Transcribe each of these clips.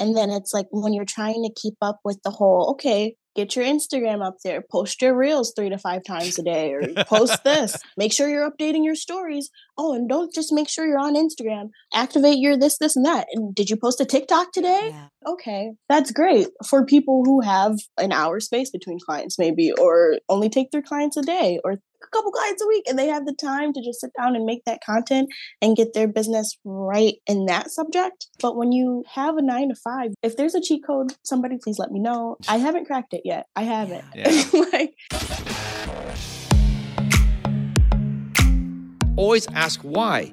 And then it's like when you're trying to keep up with the whole, okay, get your Instagram up there, post your reels 3 to 5 times a day, or post this, make sure you're updating your stories. Oh, and don't just make sure you're on Instagram, activate your this, this, and that. And did you post a TikTok today? Yeah. Okay, that's great for people who have an hour space between clients maybe, or only take 3 clients a day or a couple clients a week, and they have the time to just sit down and make that content and get their business right in that subject. But when you have a 9 to 5, if there's a cheat code, somebody please let me know. I haven't cracked it yet. I haven't. Yeah. Like, always ask why.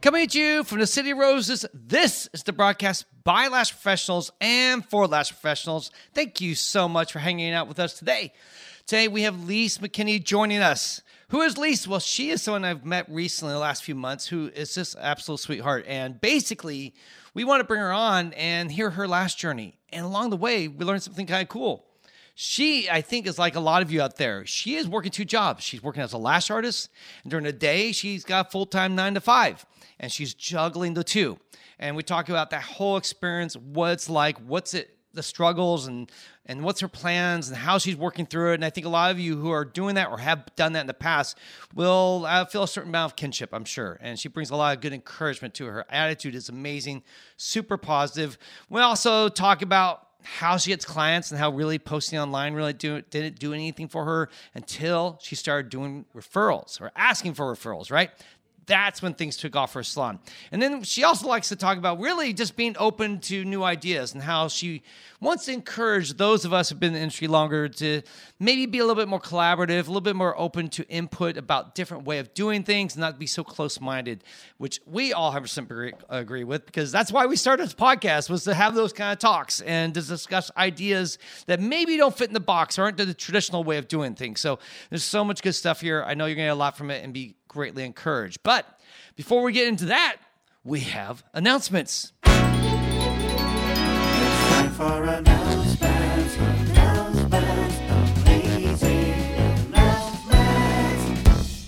Coming at you from the City of Roses, this is the broadcast by Lash Professionals and for Lash Professionals. Thank you so much for hanging out with us today. Today we have Lise McKinney joining us. Who is Lise? Well, she is someone I've met recently in the last few months who is just an absolute sweetheart. And basically, we want to bring her on and hear her lash journey. And along the way, we learned something kind of cool. She, I think, is like a lot of you out there. She is working 2 jobs. She's working as a lash artist, and during the day, she's got full-time 9 to 5, and she's juggling the 2. And we talk about that whole experience, what it's like, the struggles, and what's her plans, and how she's working through it. And I think a lot of you who are doing that or have done that in the past will feel a certain amount of kinship, I'm sure. And she brings a lot of good encouragement to her. Her attitude is amazing, super positive. We also talk about how she gets clients and how really posting online really didn't do anything for her until she started doing referrals or asking for referrals, right? That's when things took off for her salon. And then she also likes to talk about really just being open to new ideas and how she wants to encourage those of us who have been in the industry longer to maybe be a little bit more collaborative, a little bit more open to input about different way of doing things, and not be so close-minded, which we all 100% agree with, because that's why we started this podcast, was to have those kind of talks and to discuss ideas that maybe don't fit in the box or aren't the traditional way of doing things. So there's so much good stuff here. I know you're going to get a lot from it and be greatly encouraged. But before we get into that, we have announcements. It's time for announcements.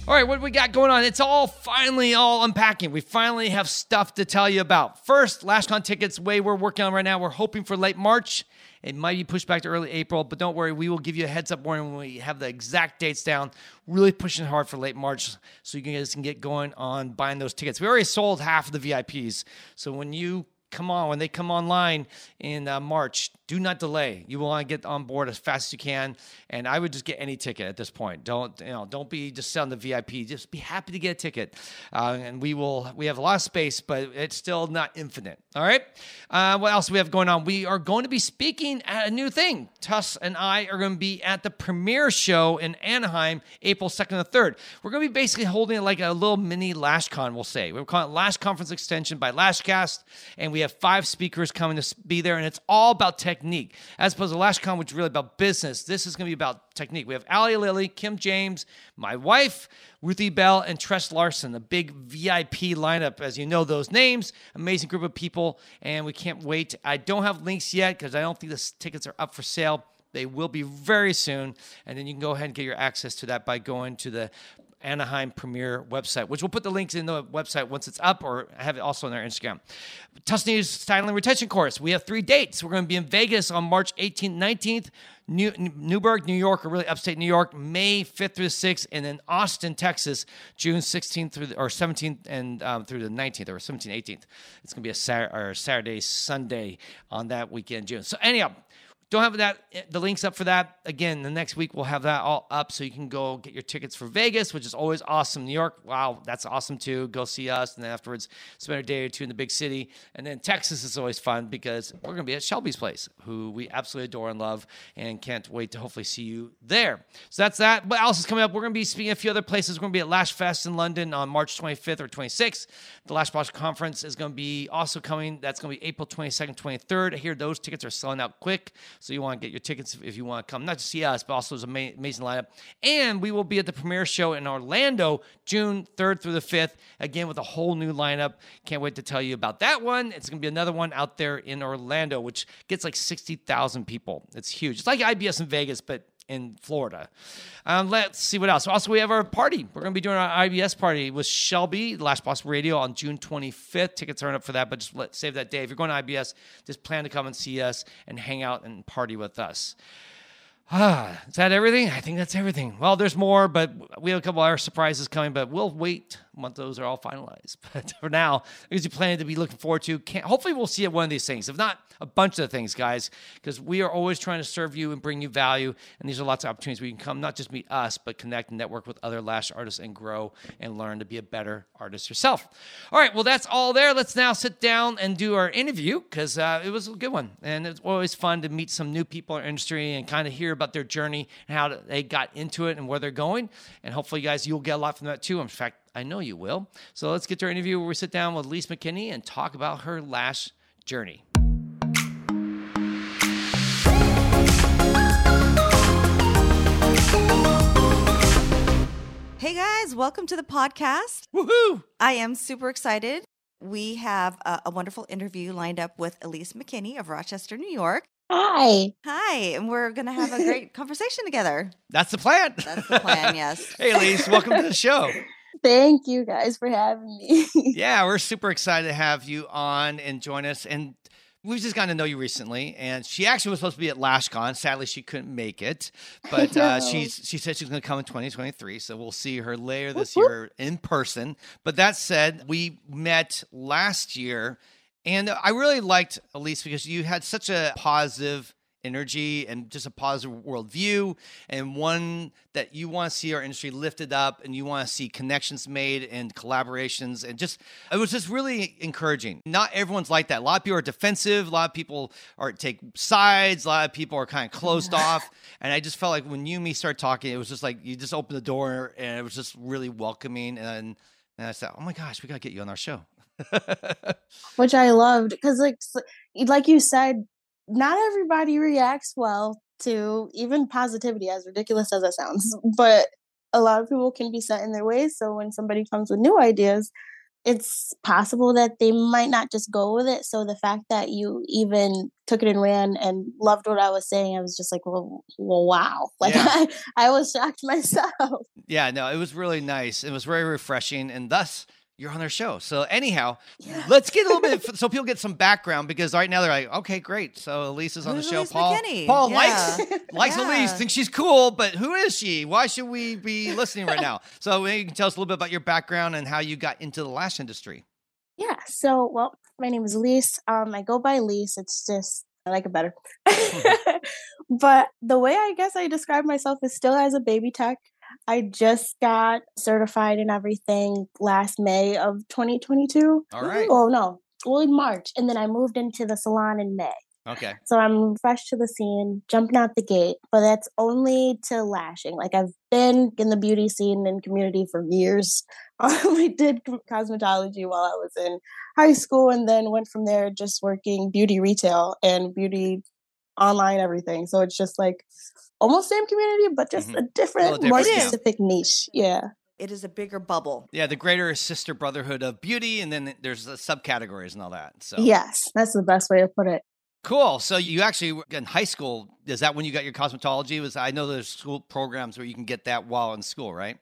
All right, what do we got going on? It's all unpacking. We finally have stuff to tell you about. First, LashCon tickets, way we're working on right now. We're hoping for late March. It might be pushed back to early April, but don't worry. We will give you a heads-up warning when we have the exact dates down. Really pushing hard for late March so you guys can get going on buying those tickets. We already sold half of the VIPs, so when they come online in March, do not delay. You will want to get on board as fast as you can. And I would just get any ticket at this point. Don't be just selling the VIP. Just be happy to get a ticket. And we have a lot of space, but it's still not infinite. All right. What else do we have going on? We are going to be speaking at a new thing. Tuss and I are going to be at the Premiere Show in Anaheim, April 2nd and 3rd. We're going to be basically holding like a little mini LashCon, we'll say. We're calling it Lash Conference Extension by Lashcast. And we have 5 speakers coming to be there, and it's all about technique. As opposed to LashCon, which is really about business, this is going to be about technique. We have Allie Lilly, Kim James, my wife, Ruthie Bell, and Tress Larson, a big VIP lineup, as you know those names. Amazing group of people, and we can't wait. I don't have links yet because I don't think the tickets are up for sale. They will be very soon, and then you can go ahead and get your access to that by going to the Anaheim Premiere website, which we'll put the links in the website once it's up, or have it also on their Instagram. Tussney's Styling and Retention Course. We have 3 dates. We're going to be in Vegas on March 18th, 19th, Newburgh, New York, or really upstate New York, May 5th through the 6th, and then Austin, Texas, June 16th or 17th and through the 19th, or 17th, 18th. It's going to be a Saturday, Sunday on that weekend, June. So anyhow, Don't have that the links up for that. Again, the next week we'll have that all up so you can go get your tickets for Vegas, which is always awesome. New York, wow, that's awesome too. Go see us, and then afterwards spend a day or two in the big city. And then Texas is always fun because we're going to be at Shelby's place, who we absolutely adore and love, and can't wait to hopefully see you there. So that's that. What else is coming up? We're going to be speaking at a few other places. We're going to be at Lash Fest in London on March 25th or 26th. The Lash Boss Conference is going to be also coming. That's going to be April 22nd, 23rd. I hear those tickets are selling out quick. So you want to get your tickets if you want to come, not to see us, but also there's an amazing lineup. And we will be at the Premiere Show in Orlando, June 3rd through the 5th, again with a whole new lineup. Can't wait to tell you about that one. It's going to be another one out there in Orlando, which gets like 60,000 people. It's huge. It's like IBS in Vegas, but in Florida. Let's see what else. Also, we have our party. We're going to be doing our IBS party with Shelby, Lash Boss Radio, on June 25th. Tickets aren't up for that, but just save that day. If you're going to IBS, just plan to come and see us and hang out and party with us. Is that everything? I think that's everything. Well, there's more, but we have a couple of other surprises coming, but we'll wait once those are all finalized. But for now, there's plenty to be looking forward to. Hopefully we'll see at one of these things, if not a bunch of things, guys, because we are always trying to serve you and bring you value, and these are lots of opportunities where you can come, not just meet us, but connect and network with other lash artists and grow and learn to be a better artist yourself. All right, well, that's all there. Let's now sit down and do our interview, because it was a good one, and it's always fun to meet some new people in our industry and kind of hear about their journey and how they got into it and where they're going. And hopefully, guys, you'll get a lot from that too. In fact, I know you will. So let's get to our interview where we sit down with Lise McKinney and talk about her lash journey. Hey guys, welcome to the podcast. Woohoo! I am super excited. We have a wonderful interview lined up with Elise McKinney of Rochester, New York. Hi, and we're going to have a great conversation together. That's the plan. That's the plan, yes. Hey, Lise, welcome to the show. Thank you guys for having me. Yeah, we're super excited to have you on and join us. And we've just gotten to know you recently. And she actually was supposed to be at LashCon. Sadly, she couldn't make it. But she said she's going to come in 2023. So we'll see her later this year in person. But that said, we met last year. And I really liked Elise because you had such a positive energy and just a positive worldview, and one that you want to see our industry lifted up, and you want to see connections made and collaborations, and just it was just really encouraging. Not everyone's like that. A lot of people are defensive. A lot of people are take sides. A lot of people are kind of closed off. And I just felt like when you and me started talking, it was just like you just opened the door, and it was just really welcoming. And I said, oh my gosh, we gotta get you on our show. Which I loved because like you said, not everybody reacts well to even positivity, as ridiculous as it sounds, but a lot of people can be set in their ways. So when somebody comes with new ideas, it's possible that they might not just go with it. So the fact that you even took it and ran and loved what I was saying, I was just like, well wow. Like yeah. I was shocked myself. Yeah, no, it was really nice. It was very refreshing, and thus you're on their show. So anyhow, Let's get a little bit, so people get some background, because right now they're like, okay, great. So Elise is on the show. Elise McKinney? Paul likes Elise, thinks she's cool, but who is she? Why should we be listening right now? So maybe you can tell us a little bit about your background and how you got into the lash industry. Yeah. So, well, my name is Elise. I go by Elise. It's just, I like it better. But the way I guess I describe myself is still as a baby tech. I just got certified in everything last May of 2022. All right. Oh, no. Well, in March. And then I moved into the salon in May. Okay. So I'm fresh to the scene, jumping out the gate. But that's only to lashing. Like, I've been in the beauty scene and community for years. I did cosmetology while I was in high school, and then went from there just working beauty retail and beauty online, everything. So it's just like almost same community, but just a different, more specific niche. Yeah. It is a bigger bubble. Yeah. The greater sister brotherhood of beauty. And then there's the subcategories and all that. So yes, that's the best way to put it. Cool. So you actually in high school, is that when you got your cosmetology? I know there's school programs where you can get that while in school, right?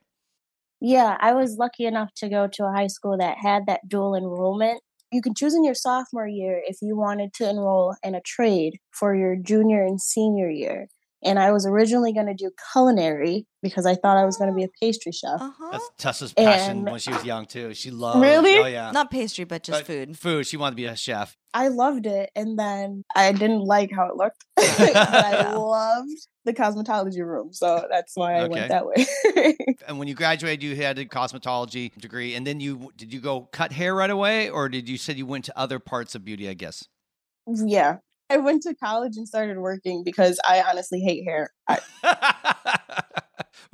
Yeah. I was lucky enough to go to a high school that had that dual enrollment. You can choose in your sophomore year if you wanted to enroll in a trade for your junior and senior year. And I was originally going to do culinary because I thought I was going to be a pastry chef. Uh-huh. That's Tessa's passion when she was young, too. She loved it. Really? Oh, yeah. Not pastry, but just food. Food. She wanted to be a chef. I loved it. And then I didn't like how it looked. But I loved the cosmetology room. So that's why I went that way. And when you graduated, you had a cosmetology degree. And then did you go cut hair right away? Or did you say you went to other parts of beauty, I guess? Yeah. I went to college and started working because I honestly hate hair.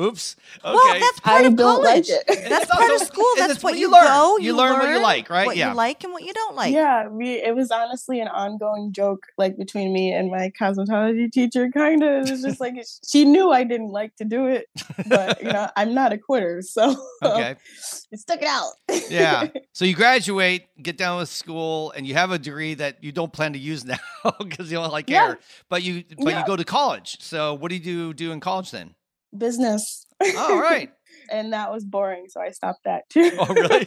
Oops. Okay. Well, that's part of college. Like it. That's part of school. That's what you learn. You learn what you like, right? What you like and what you don't like. Yeah. It was honestly an ongoing joke, like between me and my cosmetology teacher, kind of. It was just like, she knew I didn't like to do it, but I'm not a quitter. So it stuck it out. Yeah. So you graduate, get down with school, and you have a degree that you don't plan to use now because you don't like hair, but you go to college. So what did you do in college then? Business. All right. And that was boring, so I stopped that too. Oh, really?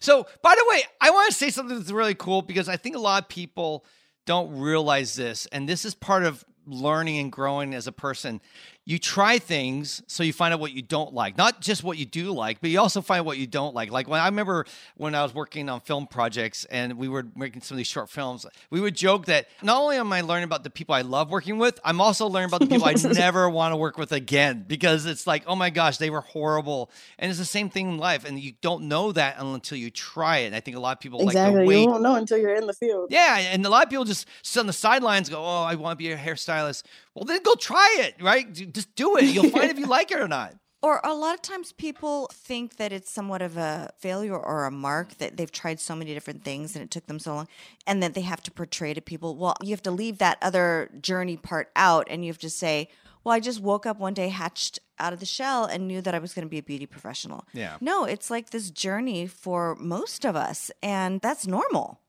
So, by the way, I want to say something that's really cool because I think a lot of people don't realize this, and this is part of learning and growing as a person. You try things so you find out what you don't like, not just what you do like, but you also find what you don't like. Like when I remember when I was working on film projects and we were making some of these short films, we would joke that not only am I learning about the people I love working with, I'm also learning about the people I never want to work with again, because it's like, oh my gosh, they were horrible. And it's the same thing in life. And you don't know that until you try it. And I think a lot of people like the wait. You won't know until you're in the field. Yeah. And a lot of people just sit on the sidelines and go, oh, I want to be a hairstylist. Well, then go try it, right? Just do it. You'll find if you like it or not. Or a lot of times people think that it's somewhat of a failure or a mark that they've tried so many different things and it took them so long and that they have to portray to people. Well, you have to leave that other journey part out and you have to say, well, I just woke up one day, hatched out of the shell and knew that I was going to be a beauty professional. Yeah. No, it's like this journey for most of us and that's normal.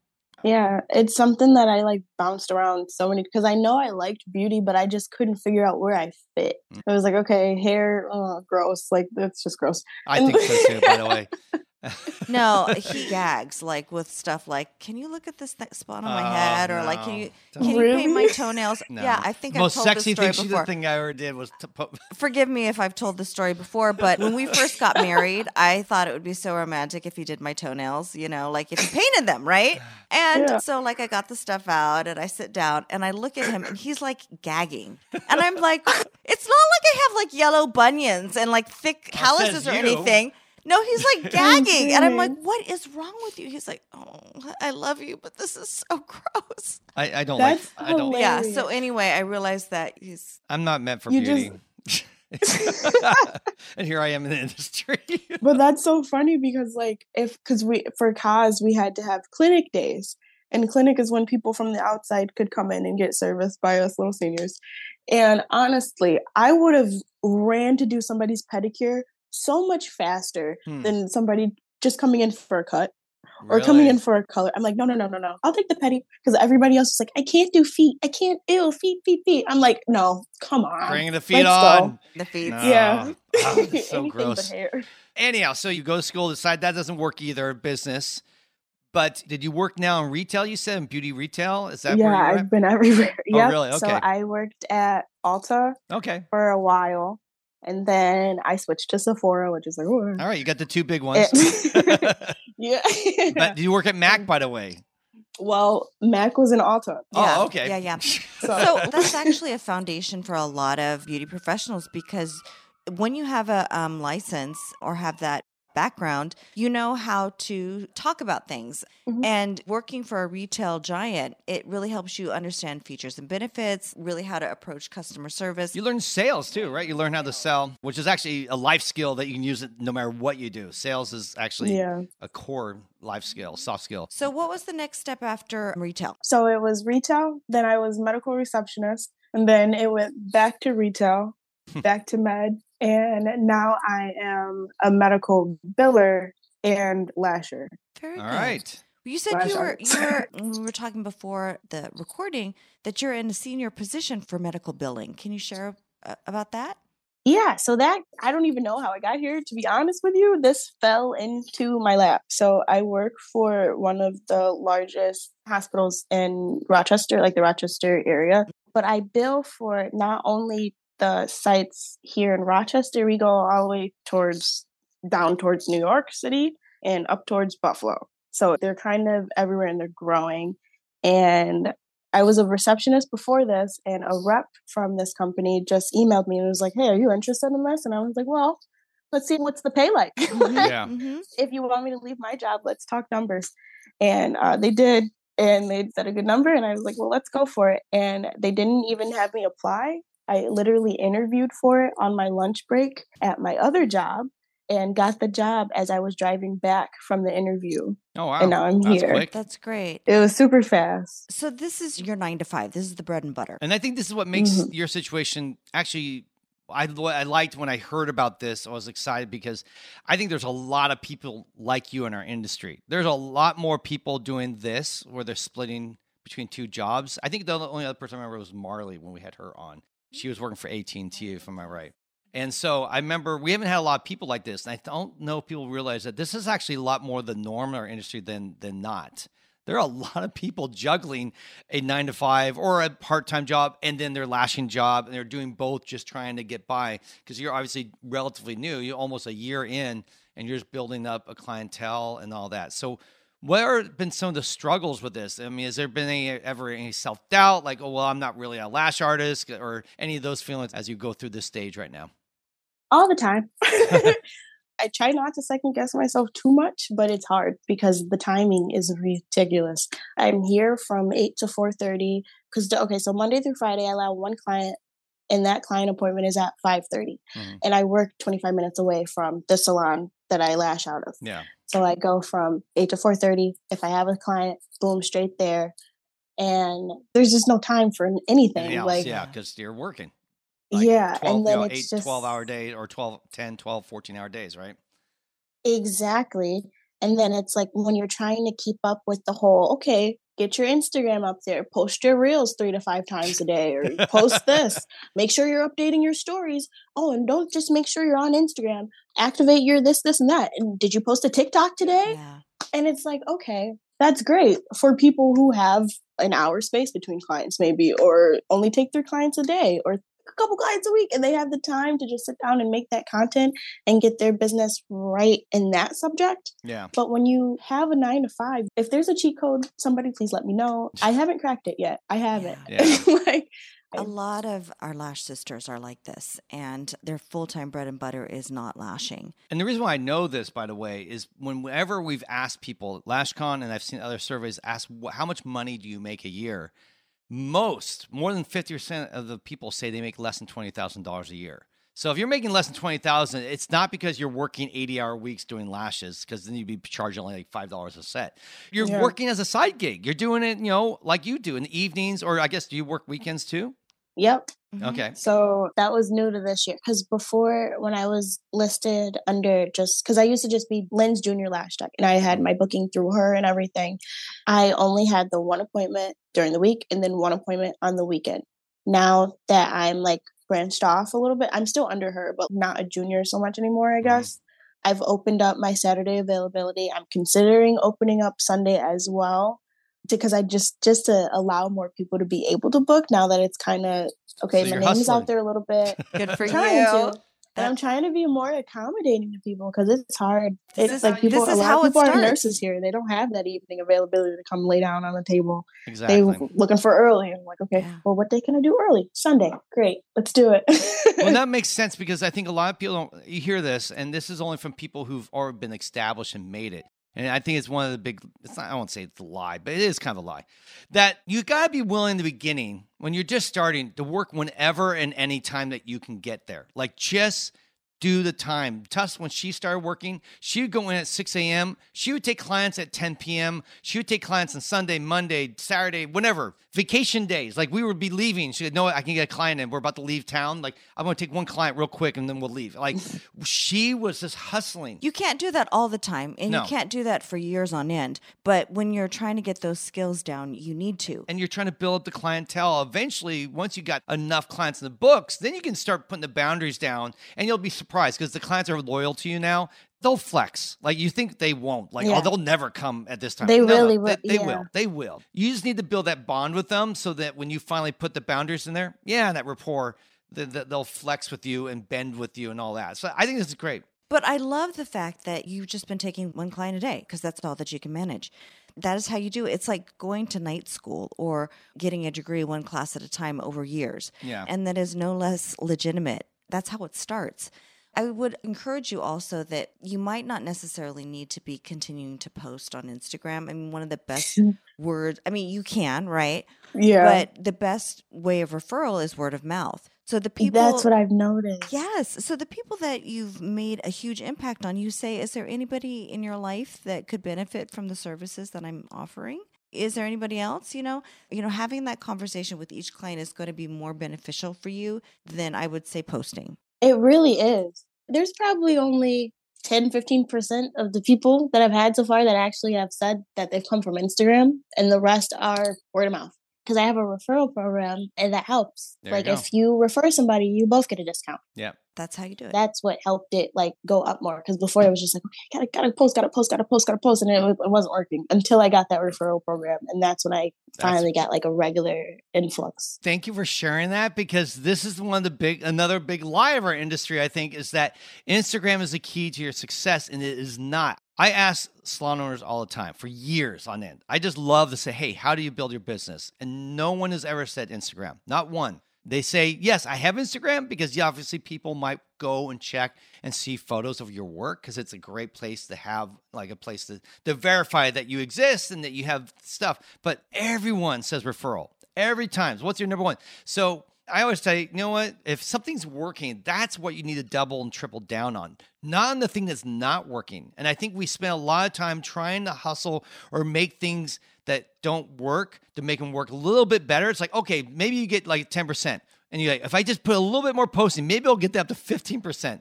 Yeah, it's something that I bounced around so many because I know I liked beauty, but I just couldn't figure out where I fit. I was like, okay, hair, gross. Like, that's just gross. I think so too, by the way. No, he gags with stuff like, can you look at this spot on my head? Or can you paint my toenails? No. Yeah, I think I've told this story before. Most sexy thing I ever did was forgive me if I've told this story before, but when we first got married, I thought it would be so romantic if you did my toenails, if you painted them, right? And so I got the stuff out and I sit down and I look at him and he's gagging. And I'm like, it's not like I have yellow bunions and thick calluses or anything. No, he's gagging. And I'm like, what is wrong with you? He's like, oh, I love you, but this is so gross. I don't That's like I don't. Yeah. So anyway, I realized that I'm not meant for beauty. And here I am in the industry. But that's so funny because for cause, we had to have clinic days. And clinic is when people from the outside could come in and get serviced by us little seniors. And honestly, I would have ran to do somebody's pedicure so much faster than somebody just coming in for a cut or coming in for a color. I'm like, no. I'll take the petty because everybody else is like, I can't do feet. I can't. Ew, feet. I'm like, no, come on. Bring the feet on. The feet. No. Yeah. Oh, it's so gross. But hair. Anyhow, so you go to school, decide that doesn't work either, business. But did you work now in retail, you said, in beauty retail? Is that where you were? Yeah, I've been everywhere. Oh, yep. Really? Okay. So I worked at Ulta for a while. And then I switched to Sephora, which is all right. You got the two big ones. Yeah. But did you work at MAC, by the way? Well, MAC was in Ulta. Yeah. Oh, okay. Yeah. So that's actually a foundation for a lot of beauty professionals because when you have a license or have that background, you know how to talk about things. Mm-hmm. And working for a retail giant, it really helps you understand features and benefits, really how to approach customer service. You learn sales too, right? You learn how to sell, which is actually a life skill that you can use no matter what you do. Sales is actually a core life skill, soft skill. So what was the next step after retail? So it was retail, then I was medical receptionist, and then it went back to retail, back to med. And now I am a medical biller and lasher. Very good. All right. You said you were we were talking before the recording that you're in a senior position for medical billing. Can you share about that? Yeah. So I don't even know how I got here. To be honest with you, this fell into my lap. So I work for one of the largest hospitals in Rochester, the Rochester area. But I bill for not only the sites here in Rochester, we go all the way down towards New York City and up towards Buffalo. So they're kind of everywhere and they're growing. And I was a receptionist before this, and a rep from this company just emailed me and was like, hey, are you interested in this? And I was like, well, let's see what's the pay like. Yeah. Mm-hmm. If you want me to leave my job, let's talk numbers. And they did. And they said a good number. And I was like, well, let's go for it. And they didn't even have me apply. I literally interviewed for it on my lunch break at my other job and got the job as I was driving back from the interview. Oh, wow. And now I'm here. Quick. That's great. It was super fast. So this is your 9 to 5. This is the bread and butter. And I think this is what makes mm-hmm. your situation actually... I liked when I heard about this. I was excited because I think there's a lot of people like you in our industry. There's a lot more people doing this where they're splitting between two jobs. I think the only other person I remember was Marley when we had her on. She was working for AT&T, if I'm right. And so I remember we haven't had a lot of people like this. And I don't know if people realize that this is actually a lot more the norm in our industry than not. There are a lot of people juggling a 9 to 5 or a part-time job and then their lashing job, and they're doing both just trying to get by because you're obviously relatively new. You're almost a year in, and you're just building up a clientele and all that. So what have been some of the struggles with this? I mean, has there been any self-doubt like, oh, well, I'm not really a lash artist or any of those feelings as you go through this stage right now? All the time. I try not to second guess myself too much, but it's hard because the timing is ridiculous. I'm here from 8 to 4:30 because, okay, so Monday through Friday, I allow one client and that client appointment is at 5:30 mm-hmm. and I work 25 minutes away from the salon that I lash out of. Yeah. So I go from 8 to 4:30. If I have a client, boom, straight there. And there's just no time for anything. Else, like, yeah, because you're working. Like yeah. 12, and then it's 12-hour day or 12, 10, 12, 14-hour days, right? Exactly. And then it's like when you're trying to keep up with the whole, okay, get your Instagram up there, post your reels 3 to 5 times a day or post this, make sure you're updating your stories. Oh, and don't just make sure you're on Instagram, activate your this, this, and that. And did you post a TikTok today? Yeah. And it's like, okay, that's great for people who have an hour space between clients maybe, or only take 3 clients a day or a couple clients a week, and they have the time to just sit down and make that content and get their business right in that subject. Yeah. But when you have a 9 to 5, if there's a cheat code, somebody please let me know. I haven't cracked it yet. I haven't. Yeah. Like, a lot of our lash sisters are like this, and their full-time bread and butter is not lashing. And the reason why I know this, by the way, is whenever we've asked people, LashCon, and I've seen other surveys ask, how much money do you make a year? More than 50% of the people say they make less than $20,000 a year. So if you're making less than $20,000, it's not because you're working 80-hour weeks doing lashes, because then you'd be charging only like $5 a set. You're working as a side gig. You're doing it, you know, like you do in the evenings, or I guess, do you work weekends too? Yep. Mm-hmm. Okay. So that was new to this year, because before, when I was listed under just, because I used to just be Lynn's Junior Lash Tech, and I had my booking through her and everything. I only had the one appointment during the week and then one appointment on the weekend. Now that I'm like branched off a little bit, I'm still under her, but not a junior so much anymore, I guess. Mm-hmm. I've opened up my Saturday availability. I'm considering opening up Sunday as well, because I just to allow more people to be able to book now that it's kind of, okay, so my name is out there a little bit. Good for trying you. And I'm trying to be more accommodating to people because it's hard. It's like people, a lot of people are nurses here. They don't have that evening availability to come lay down on the table. Exactly. They're looking for early. I'm like, okay, well, what day can I do early? Sunday. Great. Let's do it. Well, that makes sense, because I think a lot of people don't hear this, and this is only from people who've already been established and made it. And I think it's one of the big, it's not, I won't say it's a lie, but it is kind of a lie, that you got to be willing in the beginning, when you're just starting, to work whenever and any time that you can get there. Like, just do the time. Tuss, when she started working, she would go in at 6 a.m. She would take clients at 10 p.m. She would take clients on Sunday, Monday, Saturday, whenever. Vacation days. Like, we would be leaving. She would know, I can get a client in. We're about to leave town. Like, I'm going to take one client real quick and then we'll leave. Like, she was just hustling. You can't do that all the time. And you can't do that for years on end. But when you're trying to get those skills down, you need to. And you're trying to build up the clientele. Eventually, once you got enough clients in the books, then you can start putting the boundaries down, and you'll be surprised because the clients are loyal to you now. they'll flex. Like, you think they won't. Like, oh, they'll never come at this time. They really will. They will. They will. You just need to build that bond with them so that when you finally put the boundaries in there, and that rapport, they'll flex with you and bend with you and all that. So I think this is great. But I love the fact that you've just been taking one client a day because that's all that you can manage. That is how you do it. It's like going to night school or getting a degree one class at a time over years. Yeah. And that is no less legitimate. That's how it starts. I would encourage you also that you might not necessarily need to be continuing to post on Instagram. I mean, one of the best words, I mean, you can, right? Yeah. But the best way of referral is word of mouth. So the people, that's what I've noticed. Yes. So the people that you've made a huge impact on, you say, is there anybody in your life that could benefit from the services that I'm offering? Is there anybody else? You know, having that conversation with each client is going to be more beneficial for you than I would say posting. It really is. There's probably only 10, 15% of the people that I've had so far that actually have said that they've come from Instagram, and the rest are word of mouth. Because I have a referral program and that helps. There you go. If you refer somebody, you both get a discount. Yeah. That's how you do it. That's what helped it go up more. Because before it was just like, okay, I gotta post. And it wasn't working until I got that referral program. And that's when I finally got a regular influx. Thank you for sharing that, because this is another big lie of our industry, I think, is that Instagram is the key to your success, and it is not. I ask salon owners all the time for years on end. I just love to say, hey, how do you build your business? And no one has ever said Instagram, not one. They say, yes, I have Instagram, because obviously people might go and check and see photos of your work, because it's a great place to have a place to verify that you exist and that you have stuff. But everyone says referral every time. So what's your number one? So I always say, you know what? If something's working, that's what you need to double and triple down on, not on the thing that's not working. And I think we spend a lot of time trying to hustle or make things that don't work to make them work a little bit better. It's like, okay, maybe you get 10%. And you're like, if I just put a little bit more posting, maybe I'll get that up to 15%. Yeah.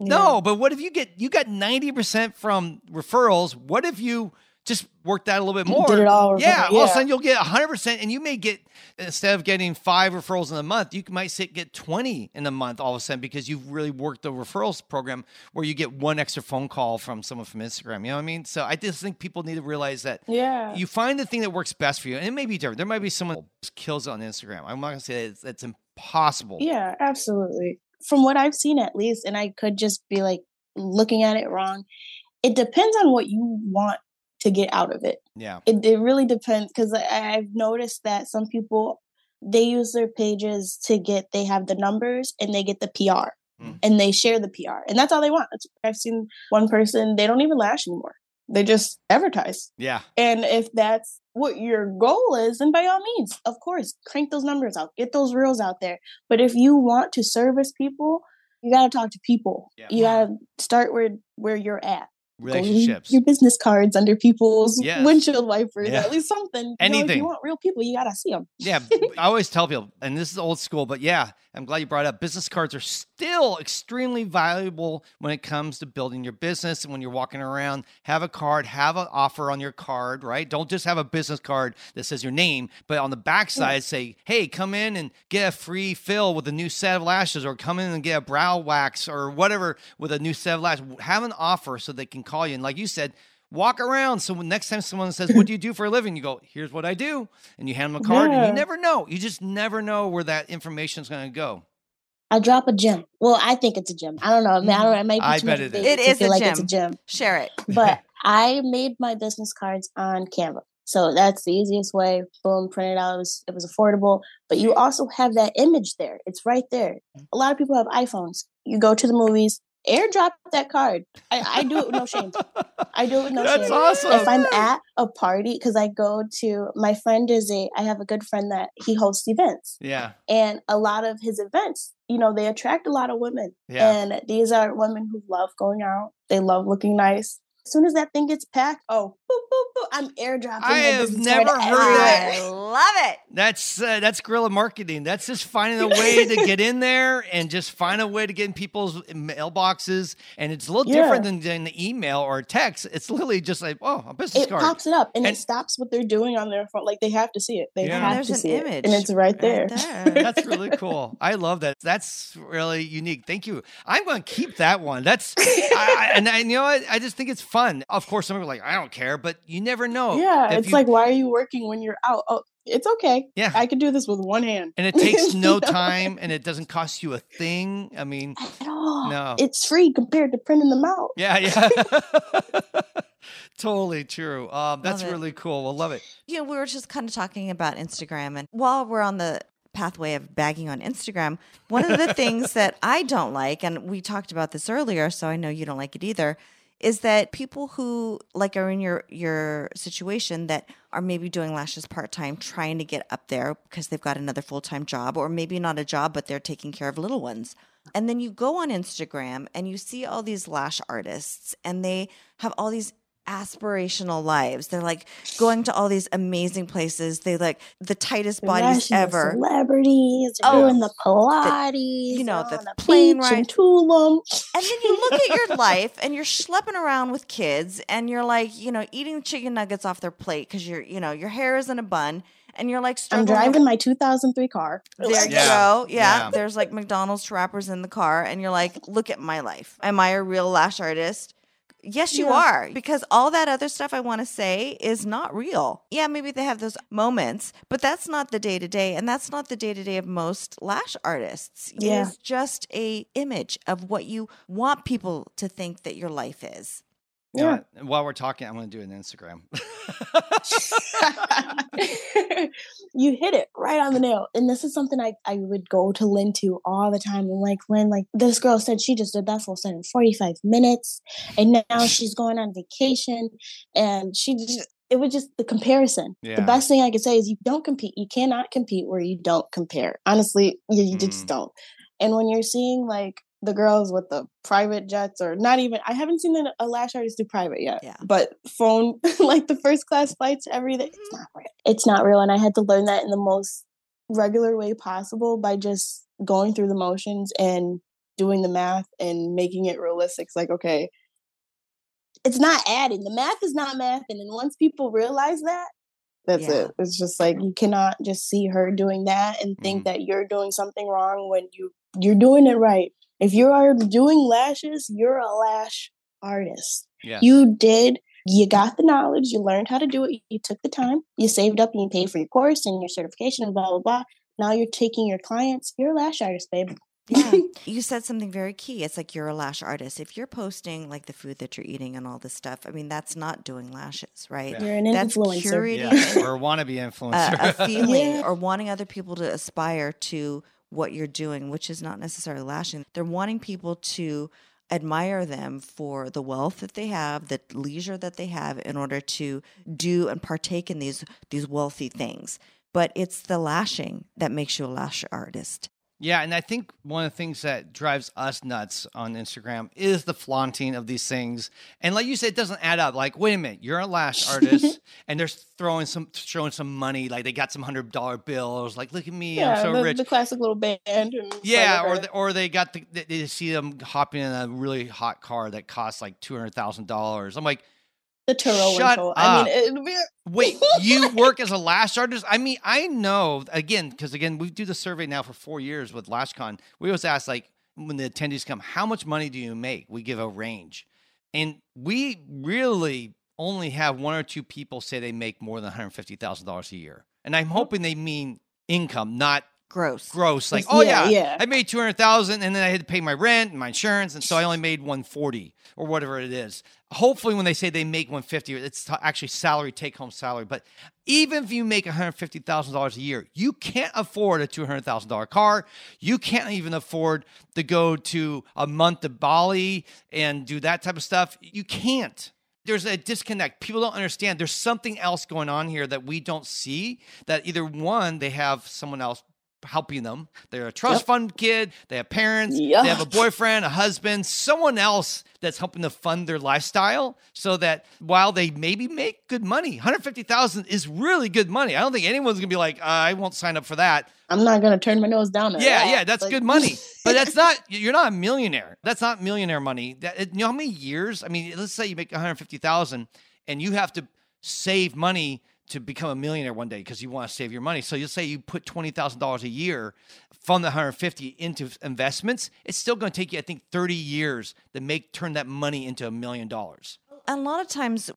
No, but what if you got 90% from referrals? What if you just work that a little bit more? Did it all. Yeah. All of a sudden you'll get 100%, and you may get, instead of getting 5 referrals in a month, you might get 20 in a month all of a sudden, because you've really worked the referrals program where you get 1 extra phone call from someone from Instagram. You know what I mean? So I just think people need to realize that you find the thing that works best for you. And it may be different. There might be someone who kills it on Instagram. I'm not going to say that that's impossible. Yeah, absolutely. From what I've seen, at least, and I could just be looking at it wrong. It depends on what you want to get out of it. Yeah. It really depends, because I've noticed that some people, they use their pages they have the numbers and they get the PR and they share the PR, and that's all they want. I've seen one person, they don't even lash anymore. They just advertise. Yeah. And if that's what your goal is, then by all means, of course, crank those numbers out, get those reels out there. But if you want to service people, you got to talk to people. Yeah. You got to start where you're at. Relationships. Your business cards under people's windshield wipers, at least something. Anything. If you want real people, you got to see them. Yeah. I always tell people, and this is old school, but I'm glad you brought it up. Business cards are still extremely valuable when it comes to building your business. And when you're walking around, have a card, have an offer on your card, right? Don't just have a business card that says your name, but on the backside say, hey, come in and get a free fill with a new set of lashes, or come in and get a brow wax or whatever with a new set of lashes. Have an offer so they can call you. And like you said, walk around. So next time someone says, what do you do for a living? You go, here's what I do. And you hand them a card and you never know. You just never know where that information is going to go. I'll drop a gem. Well, I think it's a gem. I don't know. It's a gem. Share it. But I made my business cards on Canva. So that's the easiest way. Boom, print it out. It was affordable. But you also have that image there. It's right there. A lot of people have iPhones. You go to the movies, airdrop that card. I do it with no shame. That's awesome. If I'm at a party, because I go to, my friend I have a good friend that he hosts events. Yeah. And a lot of his events, they attract a lot of women. Yeah. And these are women who love going out. They love looking nice. As soon as that thing gets packed, boop, boop, boop. I'm airdropping. I have never heard that. I love it. That's guerrilla marketing. That's just finding a way to get in there and just find a way to get in people's mailboxes. And it's a little different than the email or text. It's literally just like, oh, a business card. It pops it up and it stops what they're doing on their phone. Like they have to see it. They have to see an image. And it's right there. That's really cool. I love that. That's really unique. Thank you. I'm going to keep that one. That's and you know what? I just think it's fun. Of course, some people are like, I don't care, but you never know. Yeah, it's like, why are you working when you're out? Oh, it's okay. Yeah, I can do this with one hand, and it takes no time, and it doesn't cost you a thing. I mean, at all. No, it's free compared to printing them out. Yeah, yeah. Totally true. That's really cool. We'll love it. You know, we were just kind of talking about Instagram, and while we're on the pathway of bagging on Instagram, one of the things that I don't like, and we talked about this earlier, so I know you don't like it either, is that people who like are in your situation that are maybe doing lashes part-time, trying to get up there because they've got another full-time job, or maybe not a job, but they're taking care of little ones. And then you go on Instagram and you see all these lash artists and they have all these aspirational lives. They're like going to all these amazing places. They like the tightest bodies ever. Celebrities doing the Pilates, the plane ride in Tulum. And then you look at your life and you're schlepping around with kids and you're like, eating chicken nuggets off their plate because your hair is in a bun. And you're like, struggling. I'm driving my 2003 car. There you go. Yeah. There's like McDonald's wrappers in the car. And you're like, look at my life. Am I a real lash artist? Yes, you are. Because all that other stuff I want to say is not real. Yeah, maybe they have those moments, but that's not the day-to-day. And that's not the day-to-day of most lash artists. Yeah. It's just a image of what you want people to think that your life is. Yeah. You know, while we're talking, I'm going to do an Instagram. You hit it right on the nail. And this is something I would go to Lynn to all the time. And like, Lynn, like this girl said she just did that full set in 45 minutes. And now she's going on vacation. And she just, it was just the comparison. Yeah. The best thing I could say is you don't compete. You cannot compete where you don't compare. Honestly, you just don't. And when you're seeing like, the girls with the private jets or not even, I haven't seen a lash artist do private yet, but phone, like the first class flights, everything, it's not real. It's not real. And I had to learn that in the most regular way possible by just going through the motions and doing the math and making it realistic. It's like, okay, it's not adding. The math is not math. And then once people realize that, that's it. It's just like, you cannot just see her doing that and think that you're doing something wrong when you're doing it right. If you are doing lashes, you're a lash artist. Yeah. You got the knowledge, you learned how to do it, you took the time, you saved up and you paid for your course and your certification and blah, blah, blah. Now you're taking your clients, you're a lash artist, babe. Yeah. You said something very key. It's like you're a lash artist. If you're posting like the food that you're eating and all this stuff, I mean, that's not doing lashes, right? Yeah. You're an influencer. That's or wannabe influencer. A feeling or wanting other people to aspire to what you're doing, which is not necessarily lashing. They're wanting people to admire them for the wealth that they have, the leisure that they have in order to do and partake in these wealthy things. But it's the lashing that makes you a lash artist. Yeah, and I think one of the things that drives us nuts on Instagram is the flaunting of these things. And like you said, it doesn't add up. Like, wait a minute, you're a lash artist, and they're showing some money, like they got some $100 bills. Like, look at me, I'm so rich. The classic little band. And or they got they see them hopping in a really hot car that costs like $200,000. I'm like, the Turo window. I mean, it'd be... Wait, you work as a lash artist? I mean, I know, because we do the survey now for 4 years with LashCon. We always ask, like, when the attendees come, how much money do you make? We give a range. And we really only have one or two people say they make more than $150,000 a year. And I'm hoping they mean income, not gross. Like, I made $200,000 and then I had to pay my rent and my insurance, and so I only made $140 or whatever it is. Hopefully, when they say they make $150, it's actually salary, take-home salary. But even if you make $150,000 a year, you can't afford a $200,000 car. You can't even afford to go to a month to Bali and do that type of stuff. You can't. There's a disconnect. People don't understand. There's something else going on here that we don't see. That either one, they have someone else helping them. They're a trust fund kid. They have parents. They have a boyfriend, a husband, someone else that's helping to fund their lifestyle so that while they maybe make good money, $150,000 is really good money. I don't think anyone's going to be like, I won't sign up for that. I'm not going to turn my nose down. Yeah, that's good money. But that's not, you're not a millionaire. That's not millionaire money. That, you know how many years? I mean, let's say you make $150,000 and you have to save money to become a millionaire one day because you want to save your money. So you'll say you put $20,000 a year from the $150,000 into investments. It's still going to take you, I think, 30 years to turn that money into $1 million. A lot of times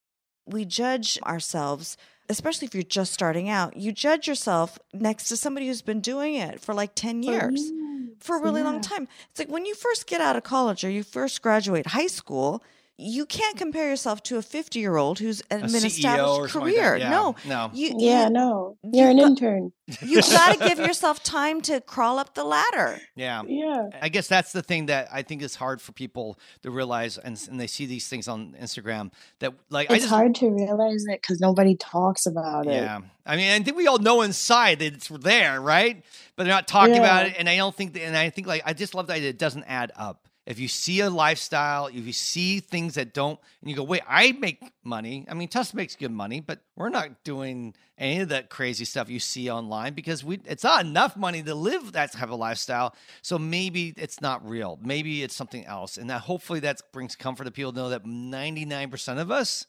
we judge ourselves, especially if you're just starting out, you judge yourself next to somebody who's been doing it for like 10 years, for a really long time. It's like when you first get out of college or you first graduate high school, you can't compare yourself to a 50-year-old who's been an established career. Like no. You're an intern. You've got to give yourself time to crawl up the ladder. Yeah. I guess that's the thing that I think is hard for people to realize, and they see these things on Instagram that like it's hard to realize it because nobody talks about it. Yeah. I mean, I think we all know inside that it's there, right? But they're not talking about it, and I don't think. And I think like I just love that it doesn't add up. If you see a lifestyle, if you see things that don't, and you go, wait, I make money. I mean, Tess makes good money, but we're not doing any of that crazy stuff you see online because it's not enough money to live that type of lifestyle. So maybe it's not real. Maybe it's something else. And that hopefully that brings comfort to people to know that 99% of us,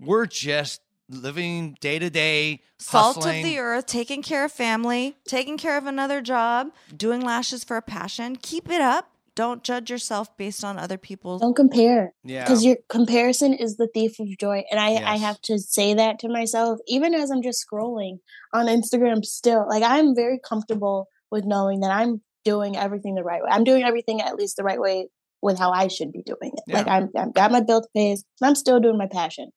we're just living day to day, salt hustling of the earth, taking care of family, taking care of another job, doing lashes for a passion. Keep it up. Don't judge yourself based on other people. Don't compare. Yeah. Because your comparison is the thief of joy. And I have to say that to myself, even as I'm just scrolling on Instagram still. Like, I'm very comfortable with knowing that I'm doing everything the right way. I'm doing everything at least the right way with how I should be doing it. Yeah. Like, I've got my bill to pay, and I'm still doing my passion.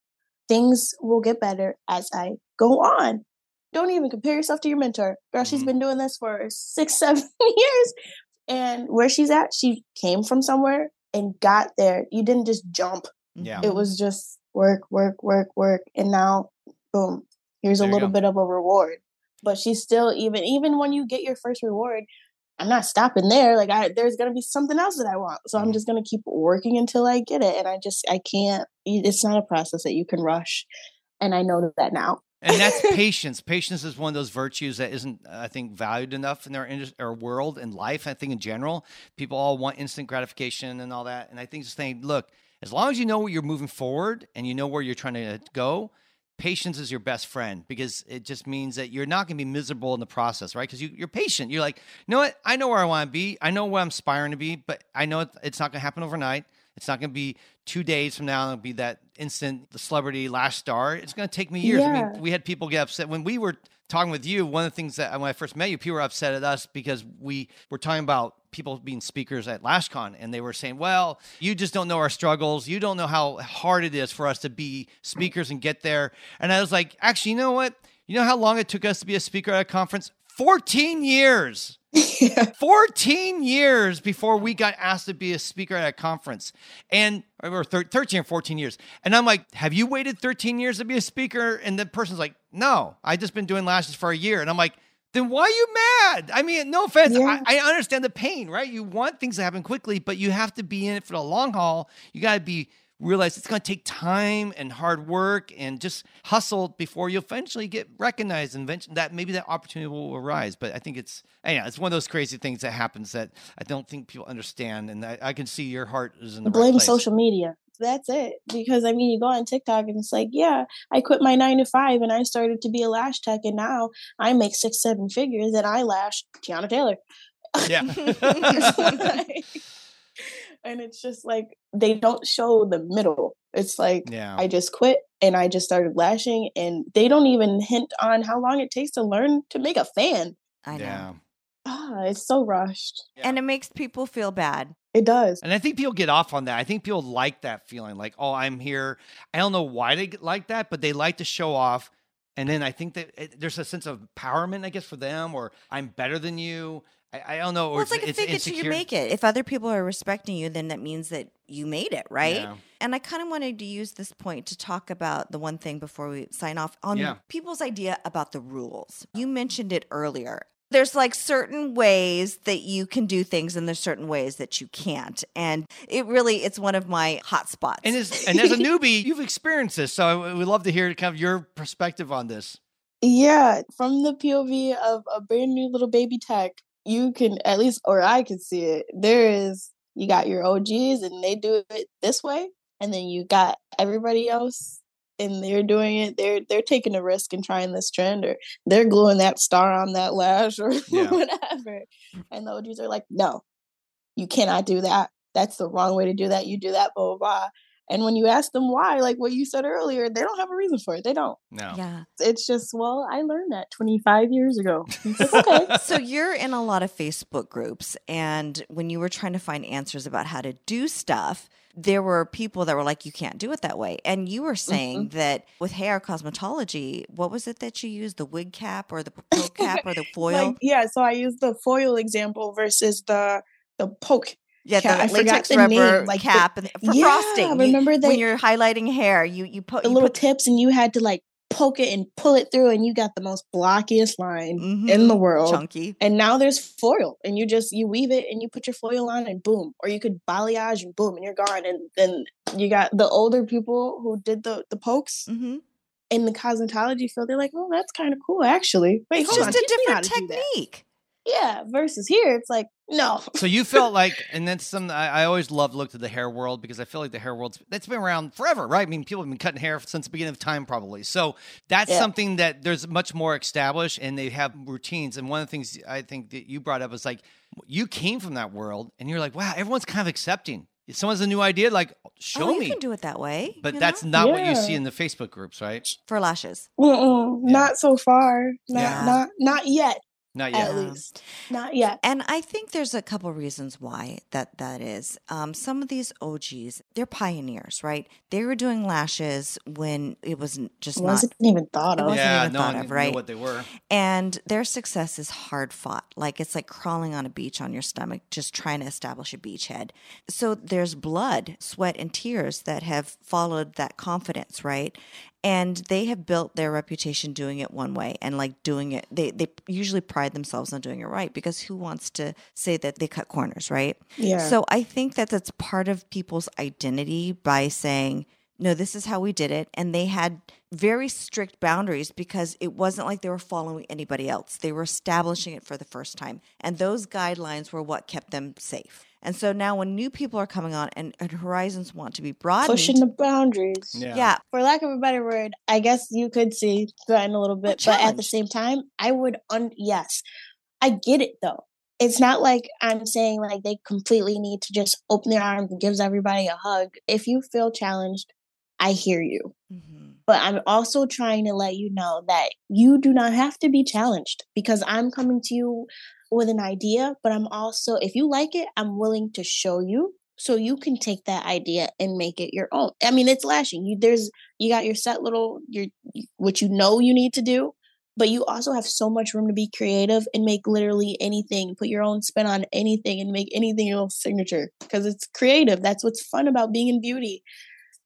Things will get better as I go on. Don't even compare yourself to your mentor. Girl, she's been doing this for 6-7 years. And where she's at, she came from somewhere and got there. You didn't just jump. Yeah. It was just work. And now, boom, here's a little bit of a reward. But she's still, even when you get your first reward, I'm not stopping there. Like, there's going to be something else that I want. So I'm just going to keep working until I get it. And I can't, it's not a process that you can rush. And I know that now. And that's patience. Patience is one of those virtues that isn't, I think, valued enough in our world and life. I think in general, people all want instant gratification and all that. And I think just saying, look, as long as you know where you're moving forward and you know where you're trying to go, patience is your best friend because it just means that you're not going to be miserable in the process, right? Because you're patient. You're like, you know what? I know where I want to be. I know where I'm aspiring to be, but I know it's not going to happen overnight. It's not going to be 2 days from now. It'll be that instant celebrity lash star. It's going to take me years. Yeah. I mean, we had people get upset when we were talking with you. One of the things that when I first met you, people were upset at us because we were talking about people being speakers at LashCon, and they were saying, well, you just don't know our struggles. You don't know how hard it is for us to be speakers and get there. And I was like, actually, you know what? You know how long it took us to be a speaker at a conference? 14 years. 14 years before we got asked to be a speaker at a conference, and or 13 or 14 years. And I'm like, have you waited 13 years to be a speaker? And the person's like, no, I've just been doing lashes for a year. And I'm like, then why are you mad? I mean, no offense. Yeah. I understand the pain, right? You want things to happen quickly, but you have to be in it for the long haul. You got to realize it's going to take time and hard work and just hustle before you eventually get recognized and that maybe that opportunity will arise. But I think it's one of those crazy things that happens that I don't think people understand. And I can see your heart is in the right place. Blame social media. That's it. Because I mean, you go on TikTok and it's like, yeah, I quit my 9-to-5 and I started to be a lash tech. And now I make 6-7 figures and I lash Tiana Taylor. Yeah. And it's just like, they don't show the middle. It's like, I just quit and I just started lashing, and they don't even hint on how long it takes to learn to make a fan. I know. Yeah. It's so rushed. Yeah. And it makes people feel bad. It does. And I think people get off on that. I think people like that feeling like, oh, I'm here. I don't know why they like that, but they like to show off. And then I think that there's a sense of empowerment, I guess, for them, or I'm better than you. I don't know. Or well, it's like fake it till you make it. If other people are respecting you, then that means that you made it, right? Yeah. And I kind of wanted to use this point to talk about the one thing before we sign off on people's idea about the rules. You mentioned it earlier. There's like certain ways that you can do things and there's certain ways that you can't. And it's one of my hot spots. And as a newbie, you've experienced this. So we'd love to hear kind of your perspective on this. Yeah. From the POV of a brand new little baby tech, you can at least, or I can see it. You got your OGs and they do it this way. And then you got everybody else and they're doing it. They're taking a risk and trying this trend, or they're gluing that star on that lash or whatever. And the OGs are like, no, you cannot do that. That's the wrong way to do that. You do that, blah, blah, blah. And when you ask them why, like what you said earlier, they don't have a reason for it. They don't. No. Yeah. It's just, well, I learned that 25 years ago. It's okay. So you're in a lot of Facebook groups. And when you were trying to find answers about how to do stuff, there were people that were like, you can't do it that way. And you were saying that with hair cosmetology, what was it that you used? The wig cap or the poke cap or the foil? So I used the foil example versus the poke. Yeah, the latex rubber cap for frosting. Remember that when you're highlighting hair, you put the little tips, and you had to like poke it and pull it through, and you got the most blockiest line in the world, chunky. And now there's foil, and you weave it, and you put your foil on, and boom. Or you could balayage, and boom, and you're gone. And then you got the older people who did the pokes. Mm-hmm. In the cosmetology field, they're like, "Oh, that's kind of cool, actually." Wait, it's just a different technique. Yeah, versus here, it's like, no. So you felt like, and that's something I always looked at the hair world, because I feel like the hair world's, that's been around forever, right? I mean, people have been cutting hair since the beginning of time probably. So that's something that there's much more established and they have routines. And one of the things I think that you brought up was like, you came from that world and you're like, wow, everyone's kind of accepting. If someone's a new idea, like, show me. You can do it that way. But that's not what you see in the Facebook groups, right? For lashes. Not so far. Not yet. Not yet. At least. Not yet. And I think there's a couple reasons why that is. Some of these OGs, they're pioneers, right? They were doing lashes when it wasn't just It wasn't even thought of. Yeah, no one knew what they were. And their success is hard fought. Like it's like crawling on a beach on your stomach, just trying to establish a beachhead. So there's blood, sweat, and tears that have followed that confidence, right? And they have built their reputation doing it one way and like doing it. They usually pride themselves on doing it right, because who wants to say that they cut corners, right? Yeah. So I think that that's part of people's identity by saying, no, this is how we did it. And they had very strict boundaries because it wasn't like they were following anybody else. They were establishing it for the first time. And those guidelines were what kept them safe. And so now when new people are coming on and horizons want to be broadened. Pushing the boundaries. Yeah. For lack of a better word, I guess you could see that in a little bit. But at the same time, I would, yes, I get it though. It's not like I'm saying like they completely need to just open their arms and gives everybody a hug. If you feel challenged, I hear you. Mm-hmm. But I'm also trying to let you know that you do not have to be challenged, because I'm coming to you with an idea, but I'm also, if you like it, I'm willing to show you so you can take that idea and make it your own. I mean, it's lashing. You got your set little, what you know you need to do, but you also have so much room to be creative and make literally anything, put your own spin on anything and make anything your own signature, because it's creative. That's what's fun about being in beauty.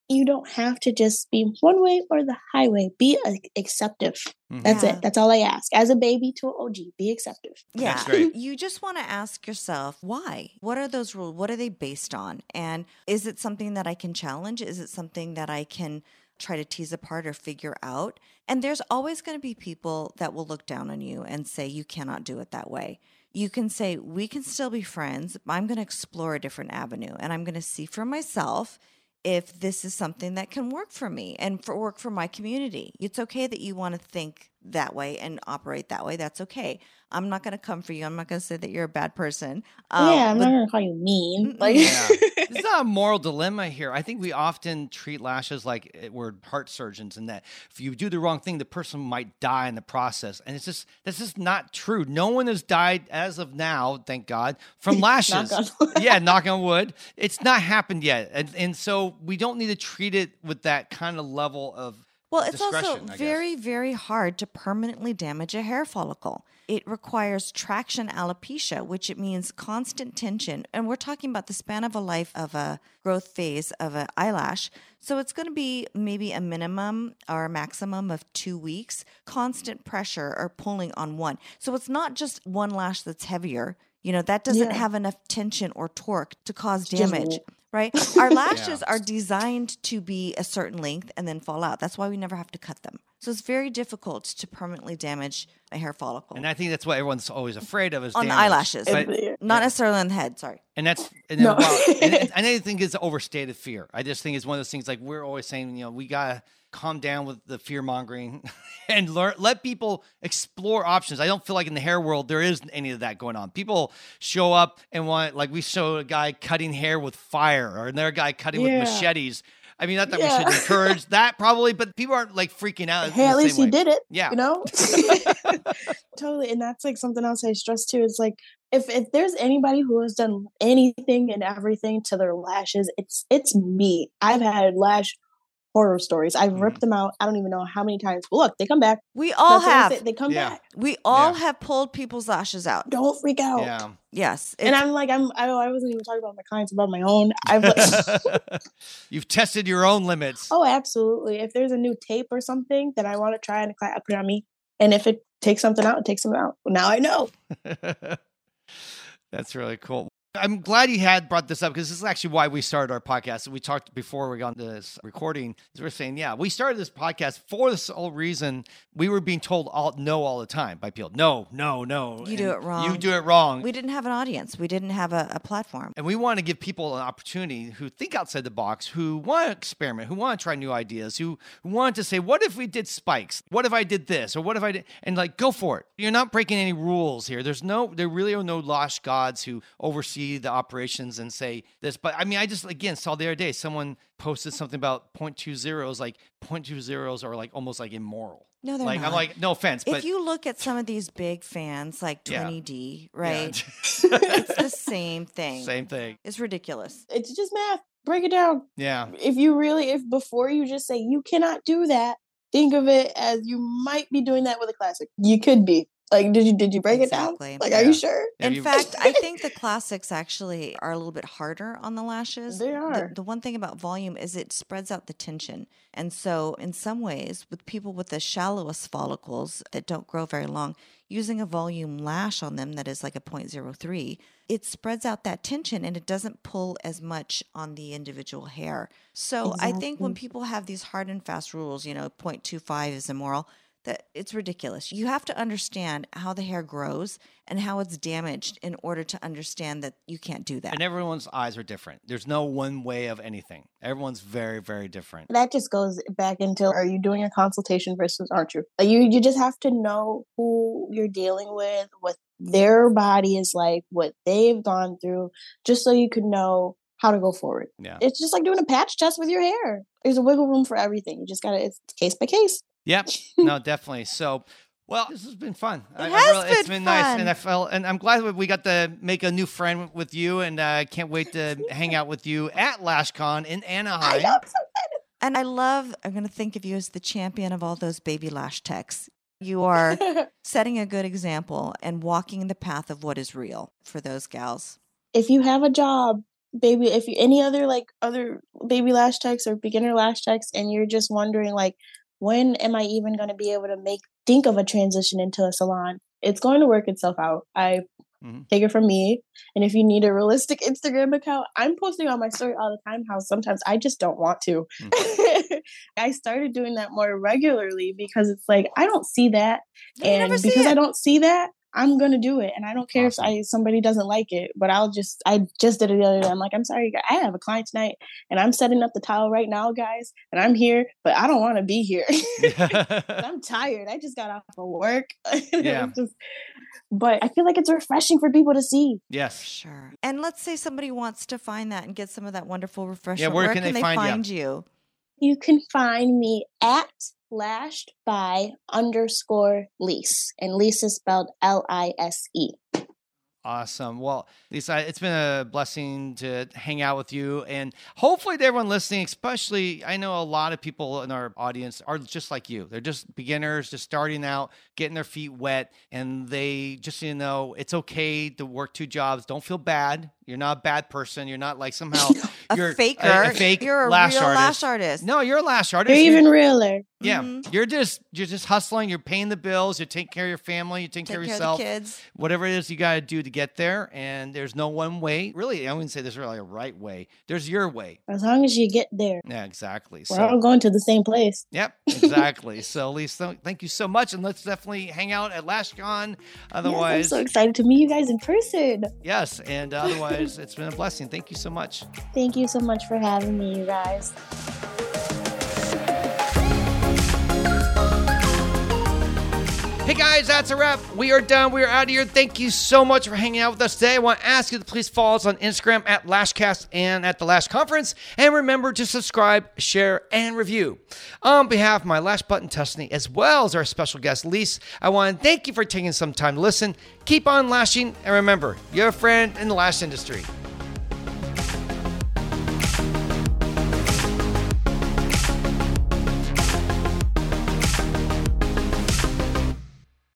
You don't have to just be one way or the highway. Be acceptive. Mm-hmm. That's it. That's all I ask. As a baby to an OG, be acceptive. Yeah. That's great. You just want to ask yourself, why? What are those rules? What are they based on? And is it something that I can challenge? Is it something that I can try to tease apart or figure out? And there's always going to be people that will look down on you and say, you cannot do it that way. You can say, we can still be friends. I'm going to explore a different avenue, and I'm going to see for myself if this is something that can work for me and work for my community. It's okay that you want to think that way and operate that way. That's okay. I'm not going to come for you. I'm not going to say that you're a bad person. I'm not going to call you mean. It's not a moral dilemma here. I think we often treat lashes like we're heart surgeons, and that if you do the wrong thing, the person might die in the process. And it's just, that's just not true. No one has died as of now, thank God, from lashes. Knock on wood. Yeah, knock on wood. It's not happened yet. And so we don't need to treat it with that kind of level of Well, it's also very, very hard to permanently damage a hair follicle. It requires traction alopecia, which it means constant tension. And we're talking about the span of a life of a growth phase of an eyelash. So it's going to be maybe a minimum or a maximum of 2 weeks, constant pressure or pulling on one. So it's not just one lash that's heavier. You know, that doesn't have enough tension or torque to cause damage. Right? Our lashes are designed to be a certain length and then fall out. That's why we never have to cut them. So it's very difficult to permanently damage a hair follicle. And I think that's what everyone's always afraid of is on damage. The eyelashes, but not necessarily on the head. Sorry. And that's, and then, and I think it's an overstated fear. I just think it's one of those things like we're always saying, you know, we got to calm down with the fear mongering and learn, let people explore options. I don't feel like in the hair world, there is any of that going on. People show up and want, like we show a guy cutting hair with fire or another guy cutting with machetes. I mean, not that we should encourage that probably, but people aren't like freaking out. Hey, at least he did it. Yeah. You know? Totally. And that's like something else I stress too. It's like, if there's anybody who has done anything and everything to their lashes, it's me. I've had lash horror stories. I've ripped them out. I don't even know how many times. But look, they come back. We all have. They come back. We all have pulled people's lashes out. Don't freak out. Yeah. Yes. And I'm like, I wasn't even talking about my clients, about my own. You've tested your own limits. Oh, absolutely. If there's a new tape or something that I want to try and a client, I put it on me. And if it takes something out, it takes something out. Now I know. That's really cool. I'm glad you had brought this up because this is actually why we started our podcast. We talked before we got this recording. We're saying, we started this podcast for the sole reason we were being told all the time by people. No. You do it wrong. You do it wrong. We didn't have an audience. We didn't have a platform. And we want to give people an opportunity who think outside the box, who want to experiment, who want to try new ideas, who want to say, what if we did spikes? What if I did this? Or what if I did? And like, go for it. You're not breaking any rules here. There really are no lash gods who oversee the operations and say this. But I mean, I just, again, saw the other day, someone posted something about 0.20s, like 0.20s are like almost like immoral. No, they're like, not. I'm like, no offense. If you look at some of these big fans, like 20D, right? Yeah. It's the same thing. Same thing. It's ridiculous. It's just math. Break it down. Yeah. If before you just say, you cannot do that, think of it as you might be doing that with a classic. You could be. Like, did you break it down? Like, are you sure? In fact, I think the classics actually are a little bit harder on the lashes. They are. The one thing about volume is it spreads out the tension. And so in some ways, with people with the shallowest follicles that don't grow very long, using a volume lash on them that is like a 0.03, it spreads out that tension and it doesn't pull as much on the individual hair. So exactly. I think when people have these hard and fast rules, you know, 0.25 is immoral, that it's ridiculous. You have to understand how the hair grows and how it's damaged in order to understand that you can't do that. And everyone's eyes are different. There's no one way of anything. Everyone's very, very different. That just goes back into, are you doing a consultation versus aren't you? You just have to know who you're dealing with, what their body is like, what they've gone through, just so you could know how to go forward. Yeah. It's just like doing a patch test with your hair. There's a wiggle room for everything. You just got to, it's case by case. Yep. No, definitely. So, well, this has been fun. It's been nice. And I'm glad we got to make a new friend with you. And I can't wait to hang out with you at LashCon in Anaheim. And I'm going to think of you as the champion of all those baby lash techs. You are setting a good example and walking the path of what is real for those gals. If you have a job, baby, if you any other, like other baby lash techs or beginner lash techs, and you're just wondering like, when am I even going to be able to think of a transition into a salon? It's going to work itself out. Take it from me. And if you need a realistic Instagram account, I'm posting on my story all the time how sometimes I just don't want to. Mm-hmm. I started doing that more regularly because it's like, I don't see that. I don't see that, I'm going to do it. And I don't care if somebody doesn't like it, but I just did it the other day. I'm like, I'm sorry, I have a client tonight and I'm setting up the towel right now, guys. And I'm here, but I don't want to be here. I'm tired. I just got off of work. Yeah. But I feel like it's refreshing for people to see. Yes. Sure. And let's say somebody wants to find that and get some of that wonderful refreshment. Yeah, where can they find you? You can find me at lashed_by_Lise, and Lise is spelled Lise. Awesome. Well, Lise, it's been a blessing to hang out with you, and hopefully to everyone listening, especially, I know a lot of people in our audience are just like you. They're just beginners, just starting out, getting their feet wet, and they just, you know, it's okay to work two jobs. Don't feel bad. You're not a bad person. You're not like somehow you're a fake you're a lash real artist. Lash artist. No, you're a lash artist. You're even realer. Yeah. Mm-hmm. You're just hustling. You're paying the bills. You're taking care of your family. You're taking care of yourself. Of the kids. Whatever it is you got to do to get there. And there's no one way. Really, I wouldn't say there's really a right way. There's your way. As long as you get there. Yeah, exactly. We're all going to the same place. Yep, exactly. So, Lise, thank you so much. And let's definitely hang out at LashCon. Otherwise. Yes, I'm so excited to meet you guys in person. Yes. And otherwise. It's been a blessing. Thank you so much. Thank you so much for having me, you guys. Hey guys, that's a wrap. We are done. We are out of here. Thank you so much for hanging out with us today. I want to ask you to please follow us on Instagram at Lashcast and at the Lash Conference. And remember to subscribe, share, and review. On behalf of my Lash Button Testney, as well as our special guest, Lise, I want to thank you for taking some time to listen. Keep on lashing. And remember, you're a friend in the lash industry.